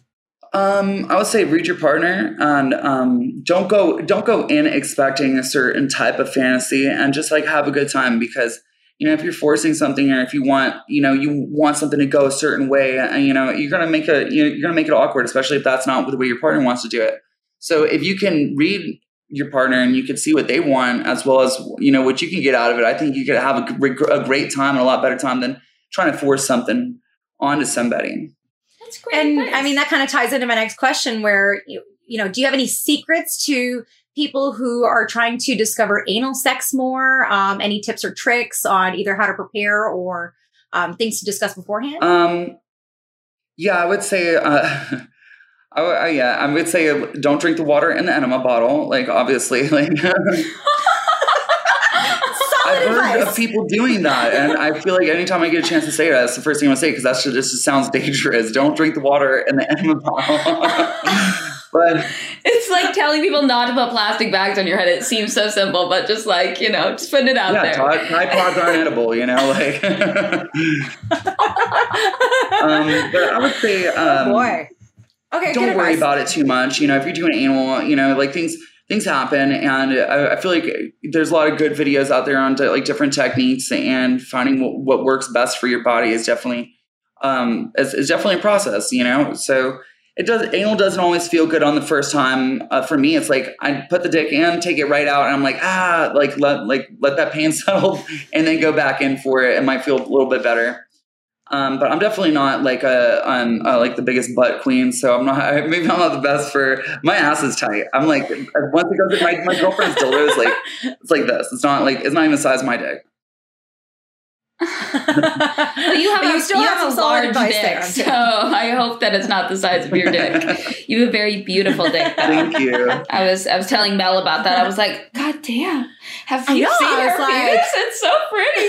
Um, I would say read your partner, and um, don't go don't go in expecting a certain type of fantasy, and just like have a good time, because you know if you're forcing something, or if you want you know you want something to go a certain way, and you know you're gonna make a you know, you're gonna make it awkward, especially if that's not the way your partner wants to do it. So if you can read your partner and you can see what they want, as well as you know what you can get out of it, I think you could have a, a great time and a lot better time than trying to force something onto somebody. That's great. And advice. I mean, that kind of ties into my next question where, you, you know, do you have any secrets to people who are trying to discover anal sex more? Um, any tips or tricks on either how to prepare or um, things to discuss beforehand? Um, yeah, I would say, uh, I, I, yeah, I would say uh, don't drink the water in the enema bottle. Like, obviously, like I've heard of people doing that, and I feel like anytime I get a chance to say that, that's the first thing I'm gonna say, because that just, just sounds dangerous. Don't drink the water in the enema bottle. But it's like telling people not to put plastic bags on your head. It seems so simple, but just like, you know, just putting it out yeah, there. Yeah, tripods aren't edible, you know, like. um, but I would say, um, oh boy. Okay, don't worry advice. about it too much. You know, if you're doing anal, you know, like things. Things happen, and I, I feel like there's a lot of good videos out there on de- like different techniques, and finding w- what works best for your body is definitely um, is, is definitely a process, you know. So it does anal doesn't always feel good on the first time. Uh, for me, it's like I put the dick in, take it right out, and I'm like ah, like let like let that pain settle, and then go back in for it. It might feel a little bit better. Um, but I'm definitely not like a, I'm uh, like the biggest butt queen. So I'm not, maybe I'm not the best for, my ass is tight. I'm like, once it goes in, my, my girlfriend's dildo is like, it's like this. It's not like, it's not even the size of my dick. Well, you have, you a, still you have, have a large dick, there, so I hope that it's not the size of your dick. You have a very beautiful dick, though. Thank you. I was I was telling Mel about that. I was like, God damn, have you know, seen her like, penis? It's so pretty.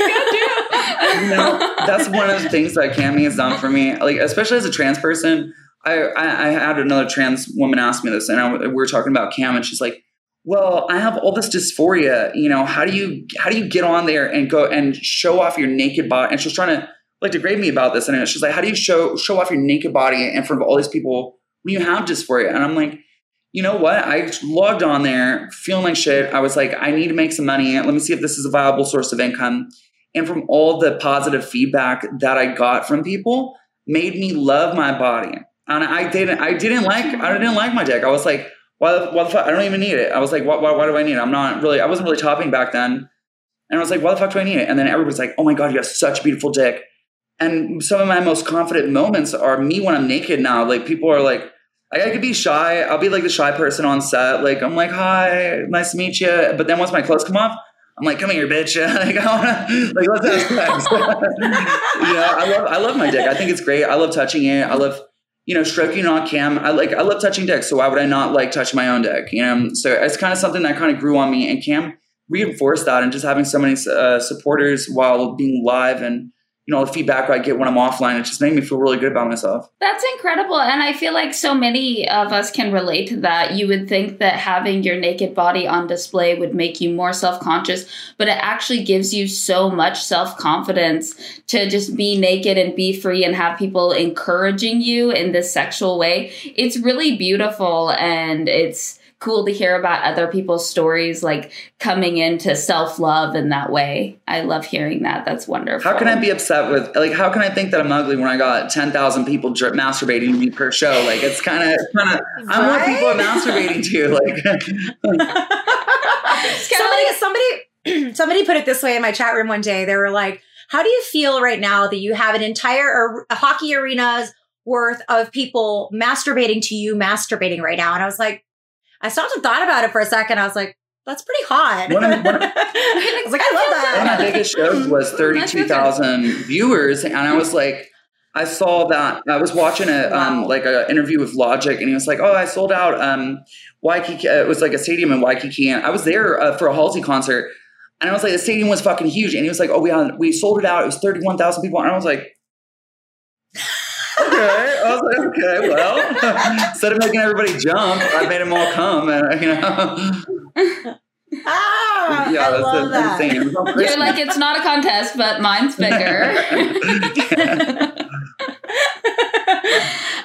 God damn. You know, that's one of the things that Cammie has done for me. Like, especially as a trans person, I, I, I had another trans woman ask me this, and I, we were talking about Cam, and she's like, well, I have all this dysphoria, you know, how do you, how do you get on there and go and show off your naked body? And she was trying to like degrade me about this. And she's like, how do you show, show off your naked body in front of all these people when you have dysphoria? And I'm like, you know what? I logged on there feeling like shit. I was like, I need to make some money. Let me see if this is a viable source of income. And from all the positive feedback that I got from people, made me love my body. And I didn't, I didn't like, I didn't like my dick. I was like, Why the, why the fuck? I don't even need it. I was like, why, why, why do I need it? I'm not really, I wasn't really topping back then. And I was like, why the fuck do I need it? And then everybody's like, oh my God, you have such a beautiful dick. And some of my most confident moments are me when I'm naked now. Like people are like, I, I could be shy. I'll be like the shy person on set. Like, I'm like, hi, nice to meet you. But then once my clothes come off, I'm like, come here, bitch. Like, I wanna, like, let's have sex. You know, I love, I love my dick. I think it's great. I love touching it. I love, you know, stroking on cam. I like, I love touching dicks. So why would I not like touch my own dick? You know, so it's kind of something that kind of grew on me, and Cam reinforced that, and just having so many uh, supporters while being live, and, you know, the feedback I get when I'm offline, it just made me feel really good about myself. That's incredible. And I feel like so many of us can relate to that. You would think that having your naked body on display would make you more self-conscious, but it actually gives you so much self-confidence to just be naked and be free and have people encouraging you in this sexual way. It's really beautiful, and it's cool to hear about other people's stories, like coming into self-love in that way. I love hearing that. That's wonderful. How can I be upset with, like, how can I think that I'm ugly when I got ten thousand people drip masturbating to me per show? Like, it's kind of, right? I want people are masturbating to. Like, somebody, somebody, somebody put it this way in my chat room one day. They were like, how do you feel right now that you have an entire or, a hockey arena's worth of people masturbating to you masturbating right now? And I was like, I stopped and thought about it for a second. I was like, that's pretty hot. One of, one of, I was like, I love that. One of my biggest shows was thirty-two thousand viewers. And I was like, I saw that. I was watching a um, like an interview with Logic, and he was like, oh, I sold out um, Waikiki. It was like a stadium in Waikiki. And I was there uh, for a Halsey concert. And I was like, the stadium was fucking huge. And he was like, oh, we, had, we sold it out. It was thirty-one thousand people. And I was like, okay. I was like, okay, well, instead of making everybody jump, I made them all come, and you know. Ah, yeah, I that's love that. Insane. You're like, it's not a contest, but mine's bigger.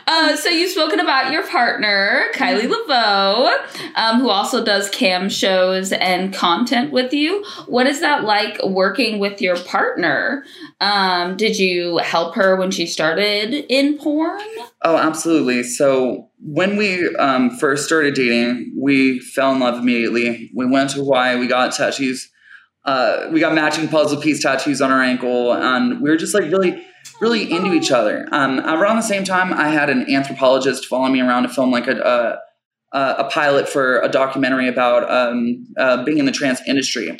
uh, so you spoken about your partner, Kyla LeBeau, um, who also does cam shows and content with you. What is that like working with your partner? Um, did you help her when she started in porn? Oh, absolutely. So when we um, first started dating, we fell in love immediately. We went to Hawaii. We got tattoos. Uh, we got matching puzzle piece tattoos on our ankle. And we were just like really... really into each other. Um, around the same time, I had an anthropologist follow me around to film like a a, a pilot for a documentary about um, uh, being in the trans industry.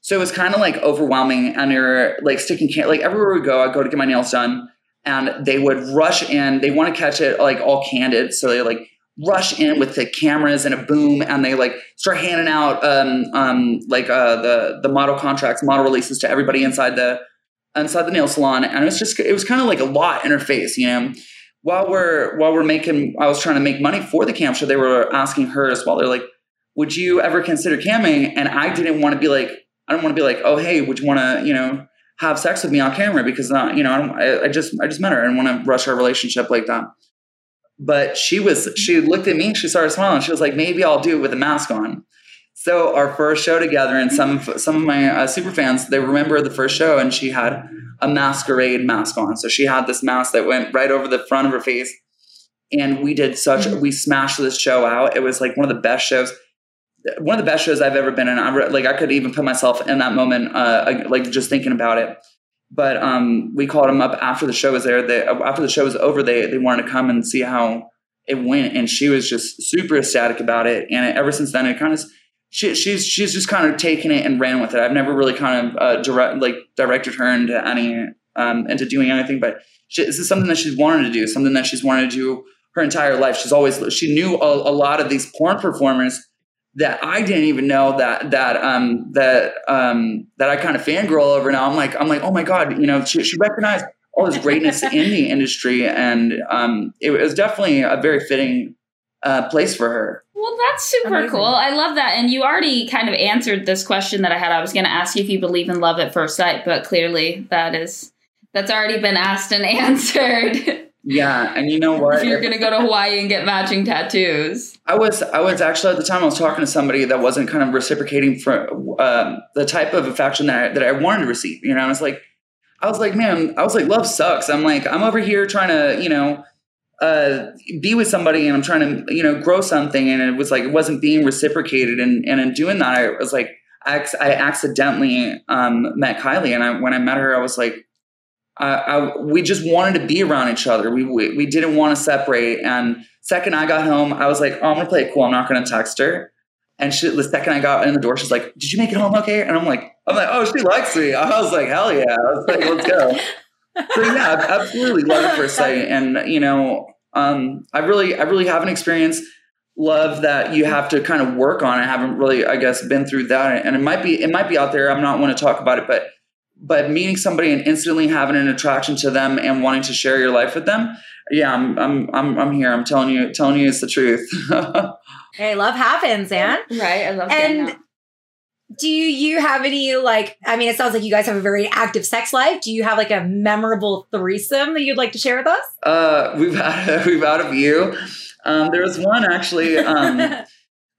So it was kind of like overwhelming, and you're like sticking can- like everywhere we go, I go to get my nails done, and they would rush in. They want to catch it like all candid, so they like rush in with the cameras and a boom, and they like start handing out um, um, like uh, the the model contracts, model releases to everybody inside the. inside the nail salon. And it was just, it was kind of like a lot in her face, you know, while we're, while we're making, I was trying to make money for the cam show. They were asking her as well. They're like, would you ever consider camming? And I didn't want to be like, I don't want to be like, oh, hey, would you want to, you know, have sex with me on camera? Because, uh, you know, I, don't, I, I just, I just met her and want to rush our relationship like that. But she was, she looked at me, she started smiling. She was like, maybe I'll do it with a mask on. So our first show together, and some of, some of my uh, super fans, they remember the first show, and she had a masquerade mask on. So she had this mask that went right over the front of her face, and we did such we smashed this show out. It was like one of the best shows, one of the best shows I've ever been in. I re- like I could even put myself in that moment, uh, like just thinking about it. But um, we called them up after the show was there. They, after the show was over, they they wanted to come and see how it went, and she was just super ecstatic about it. And it, ever since then, it kind of. She, she's she's just kind of taken it and ran with it. I've never really kind of uh, direct like directed her into any um, into doing anything, but she, this is something that she's wanted to do, something that she's wanted to do her entire life. She's always she knew a, a lot of these porn performers that I didn't even know that that um, that um, that I kind of fangirl over now. I'm like I'm like oh my god, you know, she, she recognized all this greatness in the industry, and um, it was definitely a very fitting uh, place for her. Well, that's super Amazing. Cool. I love that. And you already kind of answered this question that I had. I was going to ask you if you believe in love at first sight, but clearly that is, that's already been asked and answered. Yeah. And you know what? You're going to go to Hawaii and get matching tattoos. I was, I was actually at the time I was talking to somebody that wasn't kind of reciprocating for um, the type of affection that I, that I wanted to receive. You know, I was like, I was like, man, I was like, love sucks. I'm like, I'm over here trying to, you know, uh, be with somebody, and I'm trying to, you know, grow something. And it was like, it wasn't being reciprocated. And, and in doing that, I was like, I, I accidentally, um, met Kylie. And I, when I met her, I was like, I, I we just wanted to be around each other. We, we, we didn't want to separate. And second I got home, I was like, oh, I'm going to play it cool. I'm not going to text her. And she, the second I got in the door, she's like, did you make it home? Okay. And I'm like, I'm like, oh, she likes me. I was like, hell yeah. I was like, let's go. So yeah, absolutely love at first sight. And, you know, um, I really, I really haven't experienced love that you have to kind of work on. I haven't really, I guess, been through that. And it might be, it might be out there. I'm not one to talk about it, but, but meeting somebody and instantly having an attraction to them and wanting to share your life with them. Yeah, I'm, I'm, I'm, I'm here. I'm telling you, telling you it's the truth. Hey, love happens, Anne. Right. I love and- that. Do you have any, like, I mean, it sounds like you guys have a very active sex life. Do you have like a memorable threesome that you'd like to share with us? Uh, we've had, we've had a few. Um, there was one actually, um,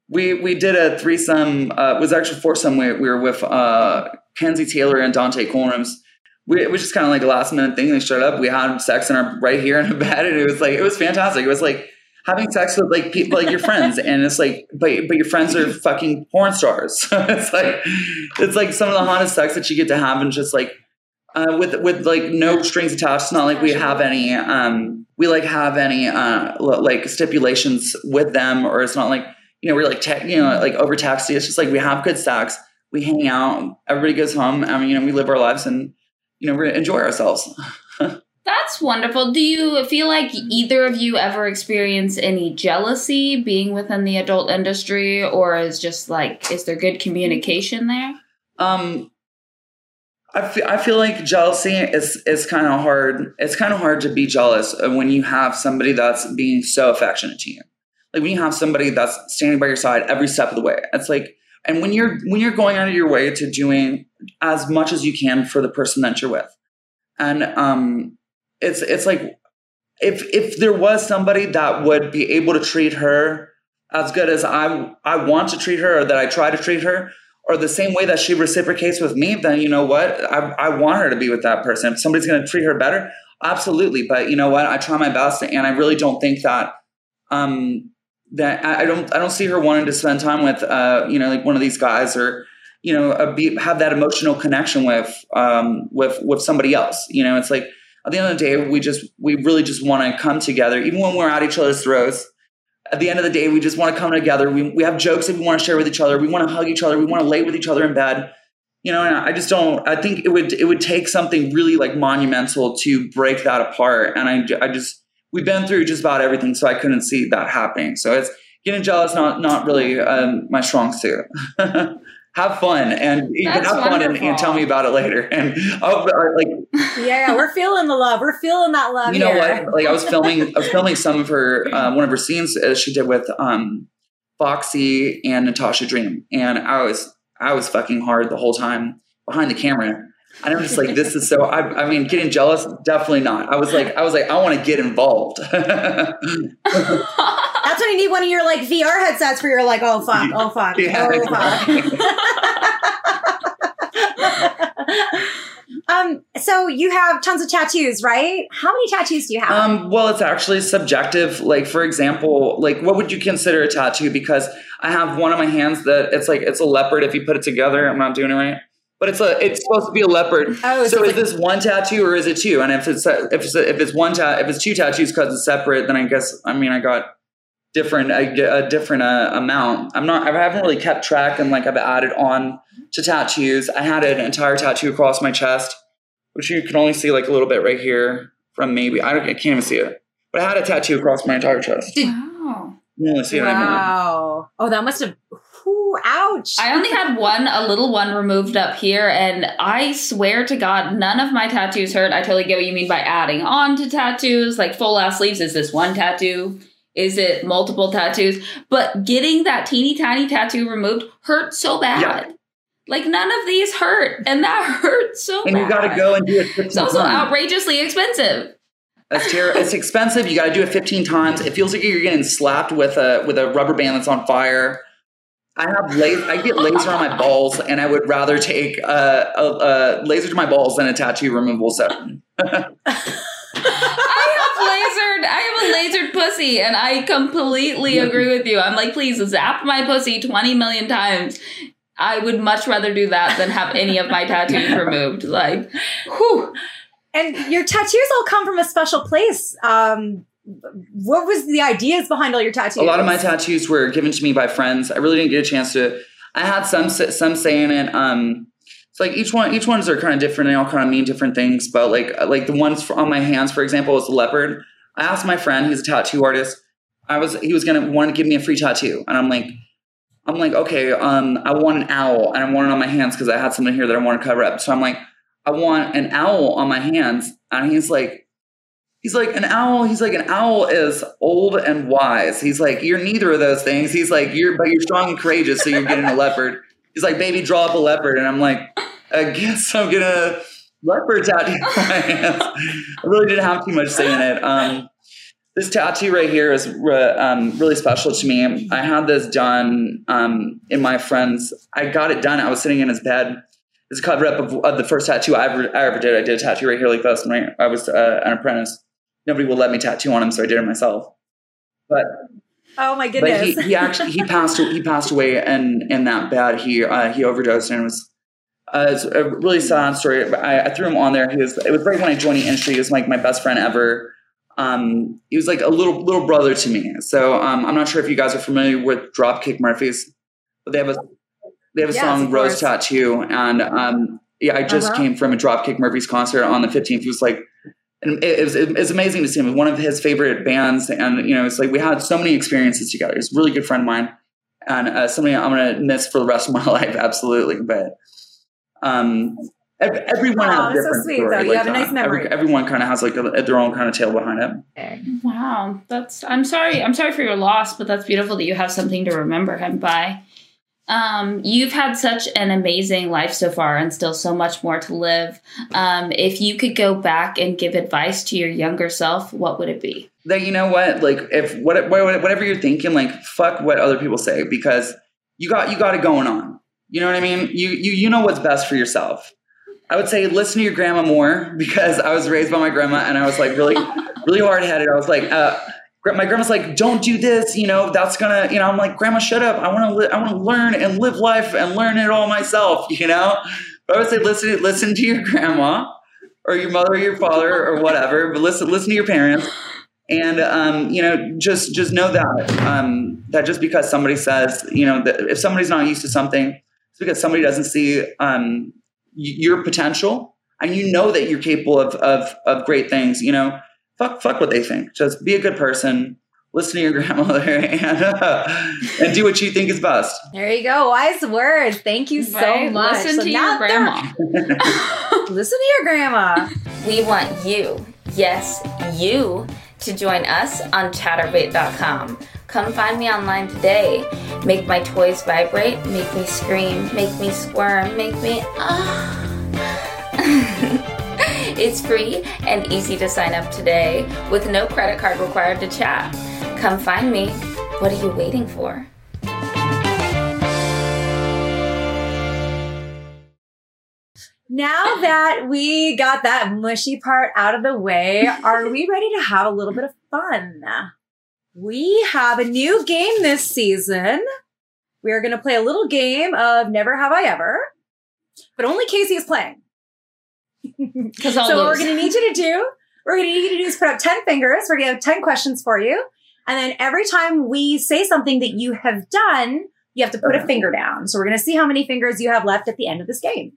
we, we did a threesome, uh, it was actually foursome. We, we were with, uh, Kenzie Taylor and Dante Colle. We, it was just kind of like a last minute thing. They showed up, we had sex in our, right here in a bed. And it was like, it was fantastic. It was like having sex with like people, like your friends, and it's like, but but your friends are fucking porn stars. So it's like, it's like some of the hottest sex that you get to have, and just like uh, with with like no strings attached. It's not like we have any, um, we like have any uh, like stipulations with them, or it's not like, you know, we're like te- you know like over taxi. It's just like we have good sex, we hang out, everybody goes home. I mean, you know, we live our lives, and you know, we enjoy ourselves. That's wonderful. Do you feel like either of you ever experience any jealousy being within the adult industry, or is just like, is there good communication there? Um, I feel, I feel like jealousy is, is kind of hard. It's kind of hard to be jealous when you have somebody that's being so affectionate to you. Like when you have somebody that's standing by your side every step of the way, it's like, and when you're, when you're going out of your way to doing as much as you can for the person that you're with. And, um, It's it's like if if there was somebody that would be able to treat her as good as I I want to treat her, or that I try to treat her, or the same way that she reciprocates with me, then you know what? I, I want her to be with that person. If somebody's going to treat her better, absolutely. But you know what? I try my best, and I really don't think that um, that I, I don't I don't see her wanting to spend time with uh, you know, like one of these guys, or you know, a, be, have that emotional connection with um, with with somebody else. You know, it's like at the end of the day, we just we really just want to come together, even when we're at each other's throats. At the end of the day, we just want to come together. We we have jokes that we want to share with each other. We want to hug each other. We want to lay with each other in bed. You know, and I just don't, I think it would, it would take something really like monumental to break that apart. And I, I just, we've been through just about everything. So I couldn't see that happening. So it's getting jealous, not, not really um, my strong suit. Have fun, and you That's can have wonderful. fun and, and tell me about it later. And I'll, like, yeah, we're feeling the love. We're feeling that love. You know here. what? Like I was filming, I was filming some of her, uh, one of her scenes uh, she did with um, Foxy and Natasha Dream, and I was, I was fucking hard the whole time behind the camera. And I'm just like, this is so. I, I mean, getting jealous? Definitely not. I was like, I was like, I want to get involved. That's when you need one of your like V R headsets where you're like, oh fuck, oh fuck, yeah, oh fuck. um, so you have tons of tattoos, right? How many tattoos do you have? Um, well, it's actually subjective. Like, for example, like what would you consider a tattoo? Because I have one on my hands that it's like it's a leopard. If you put it together, I'm not doing it right. But it's a it's supposed to be a leopard. Oh, so, so is like, this one tattoo or is it two? And if it's if it's if it's one ta- if it's two tattoos because it's separate, then I guess I mean I got. different a, a different uh, amount. I'm not I haven't really kept track, and like I've added on to tattoos. I had an entire tattoo across my chest, which you can only see like a little bit right here from maybe I, don't, I can't even see it. But I had a tattoo across my entire chest. Wow. You only see it wow. Oh, that must have ooh, ouch. I only had one, a little one removed up here, and I swear to God, none of my tattoos hurt. I totally get what you mean by adding on to tattoos, like full ass sleeves. Is this one tattoo? Is it multiple tattoos? But getting that teeny tiny tattoo removed hurt so bad. Yeah. Like none of these hurt. And that hurt so and bad. And you got to go and do it fifteen times. It's also times. outrageously expensive. It's, ter- it's expensive. You got to do it fifteen times. It feels like you're getting slapped with a with a rubber band that's on fire. I have la- I get laser on my balls, and I would rather take a, a, a laser to my balls than a tattoo removal set. I have a lasered pussy, and I completely agree with you. I'm like, please zap my pussy twenty million times. I would much rather do that than have any of my tattoos removed. Like, whew. And your tattoos all come from a special place. Um, what was the ideas behind all your tattoos? A lot of my tattoos were given to me by friends. I really didn't get a chance to. I had some some say in it. Um, So like each one, each ones are kind of different. They all kind of mean different things. But like, like the ones on my hands, for example, is a leopard. I asked my friend, he's a tattoo artist. I was, he was gonna want to give me a free tattoo, and I'm like, I'm like, okay, um, I want an owl, and I want it on my hands because I had something here that I want to cover up. So I'm like, I want an owl on my hands, and he's like, he's like an owl. He's like an owl is old and wise. He's like, you're neither of those things. He's like, you're, but you're strong and courageous, so you're getting a leopard. He's like, baby, draw up a leopard. And I'm like, I guess I'm going to leopard tattoo my hands. I really didn't have too much say in it. Um, this tattoo right here is re- um, really special to me. I had this done um, in my friend's. I got it done. I was sitting in his bed. It's a cover up of, of the first tattoo I ever, I ever did. I did a tattoo right here like this when I was uh, an apprentice. Nobody would let me tattoo on him, so I did it myself. But... oh my goodness! But he, he actually he passed he passed away in, in that bed. He uh, he overdosed, and it was uh, it's a really sad story. I, I threw him on there. He was it was right when I joined the industry. He was like my best friend ever. Um, he was like a little little brother to me. So um, I'm not sure if you guys are familiar with Dropkick Murphys, but they have a they have a yes, song Rose Tattoo, and um, yeah, I just uh-huh. came from a Dropkick Murphys concert on the fifteenth. He was like. And it was, it was amazing to see him. It was one of his favorite bands. And, you know, it's like we had so many experiences together. He's a really good friend of mine. And uh, somebody I'm going to miss for the rest of my life. Absolutely. But um, every, everyone wow, has a different so sweet, story. Though. You like have that. A nice memory. Every, everyone kind of has like a, their own kind of tale behind it. Wow. that's. I'm sorry. I'm sorry for your loss, but that's beautiful that you have something to remember him by. Um, you've had such an amazing life so far and still so much more to live. Um, if you could go back and give advice to your younger self, what would it be? That, you know what, like if what, whatever you're thinking, like fuck what other people say, because you got, you got it going on. You know what I mean? You, you, you know what's best for yourself. I would say, listen to your grandma more, because I was raised by my grandma and I was like really, really hard headed. I was like, uh, my grandma's like, don't do this, you know, that's gonna, you know, I'm like, grandma, shut up. I want to, li- I want to learn and live life and learn it all myself, you know? But I would say, listen, listen to your grandma or your mother or your father or whatever, but listen, listen to your parents. And, um, you know, just, just know that, um, that just because somebody says, you know, that if somebody's not used to something, it's because somebody doesn't see, um, y- your potential, and you know that you're capable of, of, of great things, you know? Fuck, fuck what they think. Just be a good person. Listen to your grandmother and, uh, and do what you think is best. There you go. Wise words. Thank you so right. much. Listen so to your grandma. Listen to your grandma. We want you, yes, you, to join us on Chatterbait dot com. Come find me online today. Make my toys vibrate. Make me scream. Make me squirm. Make me... ah. It's free and easy to sign up today with no credit card required to chat. Come find me. What are you waiting for? Now that we got that mushy part out of the way, are we ready to have a little bit of fun? We have a new game this season. We're going to play a little game of Never Have I Ever, but only Casey is playing. So what we're going to need you to do, we're going to need you to do is put up ten fingers. We're going to have ten questions for you. And then every time we say something that you have done, you have to put a finger down. So we're going to see how many fingers you have left at the end of this game.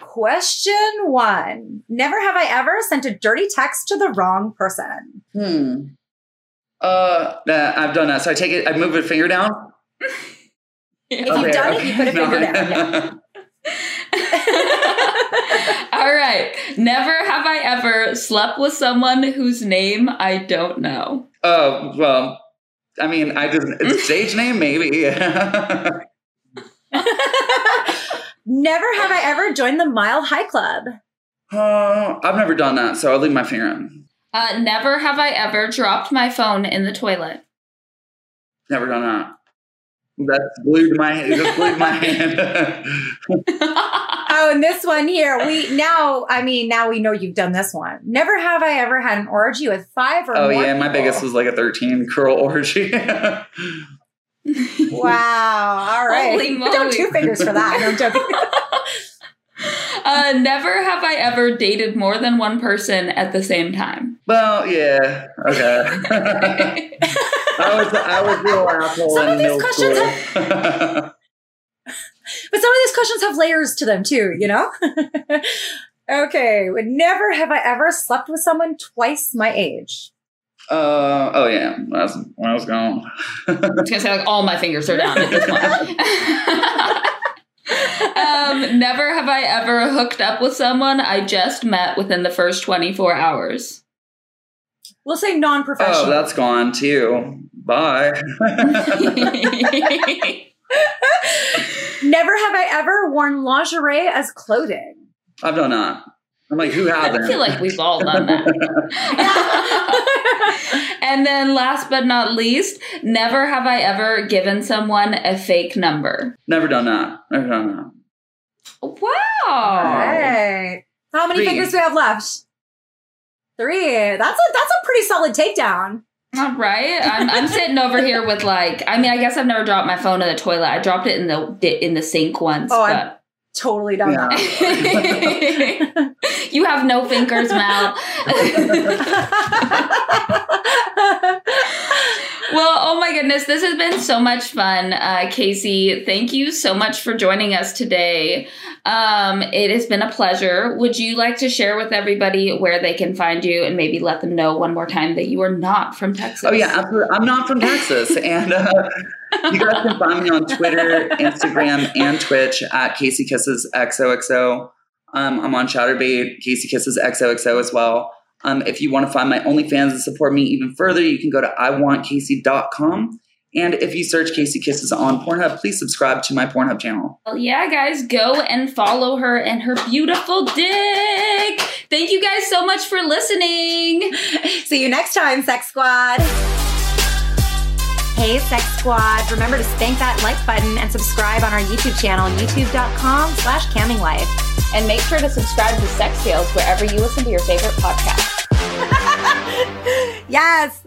Question one. Never have I ever sent a dirty text to the wrong person. Hmm. Uh, nah, I've done that. So I take it, I move a finger down. Yeah. If okay, you've done okay. it, you put a finger no. down. Yeah. All right. Never have I ever slept with someone whose name I don't know. Oh, well, I mean, I just, it's stage name, maybe. Never have I ever joined the Mile High Club. Uh, I've never done that, so I'll leave my finger on. Uh, never have I ever dropped my phone in the toilet. Never done that. That's glued to my hand. That's glued to my hand. Oh, and this one here, we now, I mean, now we know you've done this one. Never have I ever had an orgy with five or oh, more. Oh, yeah. My people. Biggest was like a thirteen-girl orgy. Wow. All right. Holy moly. Don't two fingers for that. No, I'm joking. uh, never have I ever dated more than one person at the same time. Well, yeah. Okay. I was, I was a little asshole. Some of these questions have... But some of these questions have layers to them too, you know? Okay. Never have I ever slept with someone twice my age. Uh, oh yeah. That's when I was gone. I was going to say like all my fingers are down at this point. um, never have I ever hooked up with someone I just met within the first twenty-four hours. We'll say non-professional. Oh, that's gone too. Bye. Never have I ever worn lingerie as clothing. I've done that. I'm like, who hasn't? I feel like we've all done that. And then last but not least, never have I ever given someone a fake number. Never done that. Never done that. Wow. All right. How many Three. fingers do we have left? Three. That's a that's a pretty solid takedown. All right. I'm, I'm sitting over here with like, I mean, I guess I've never dropped my phone in the toilet. I dropped it in the in the sink once. Oh, but. I'm totally done yeah. that. You have no fingers, Mal. Well, oh my goodness. This has been so much fun. Uh, Casey, thank you so much for joining us today. Um, it has been a pleasure. Would you like to share with everybody where they can find you and maybe let them know one more time that you are not from Texas? Oh, yeah. Absolutely. I'm not from Texas. And uh, you guys can find me on Twitter, Instagram, and Twitch at Casey Kisses X O X O. Um, I'm on Chatterbait, Casey Kisses X O X O as well. Um, if you want to find my OnlyFans and support me even further, you can go to I Want Casey dot com And if you search Casey Kisses on Pornhub, please subscribe to my Pornhub channel. Well, yeah, guys, go and follow her and her beautiful dick. Thank you guys so much for listening. See you next time, Sex Squad. Hey, Sex Squad. Remember to spank that like button and subscribe on our YouTube channel, youtube.com slash camminglife. And make sure to subscribe to Sex Tales wherever you listen to your favorite podcast. Yes.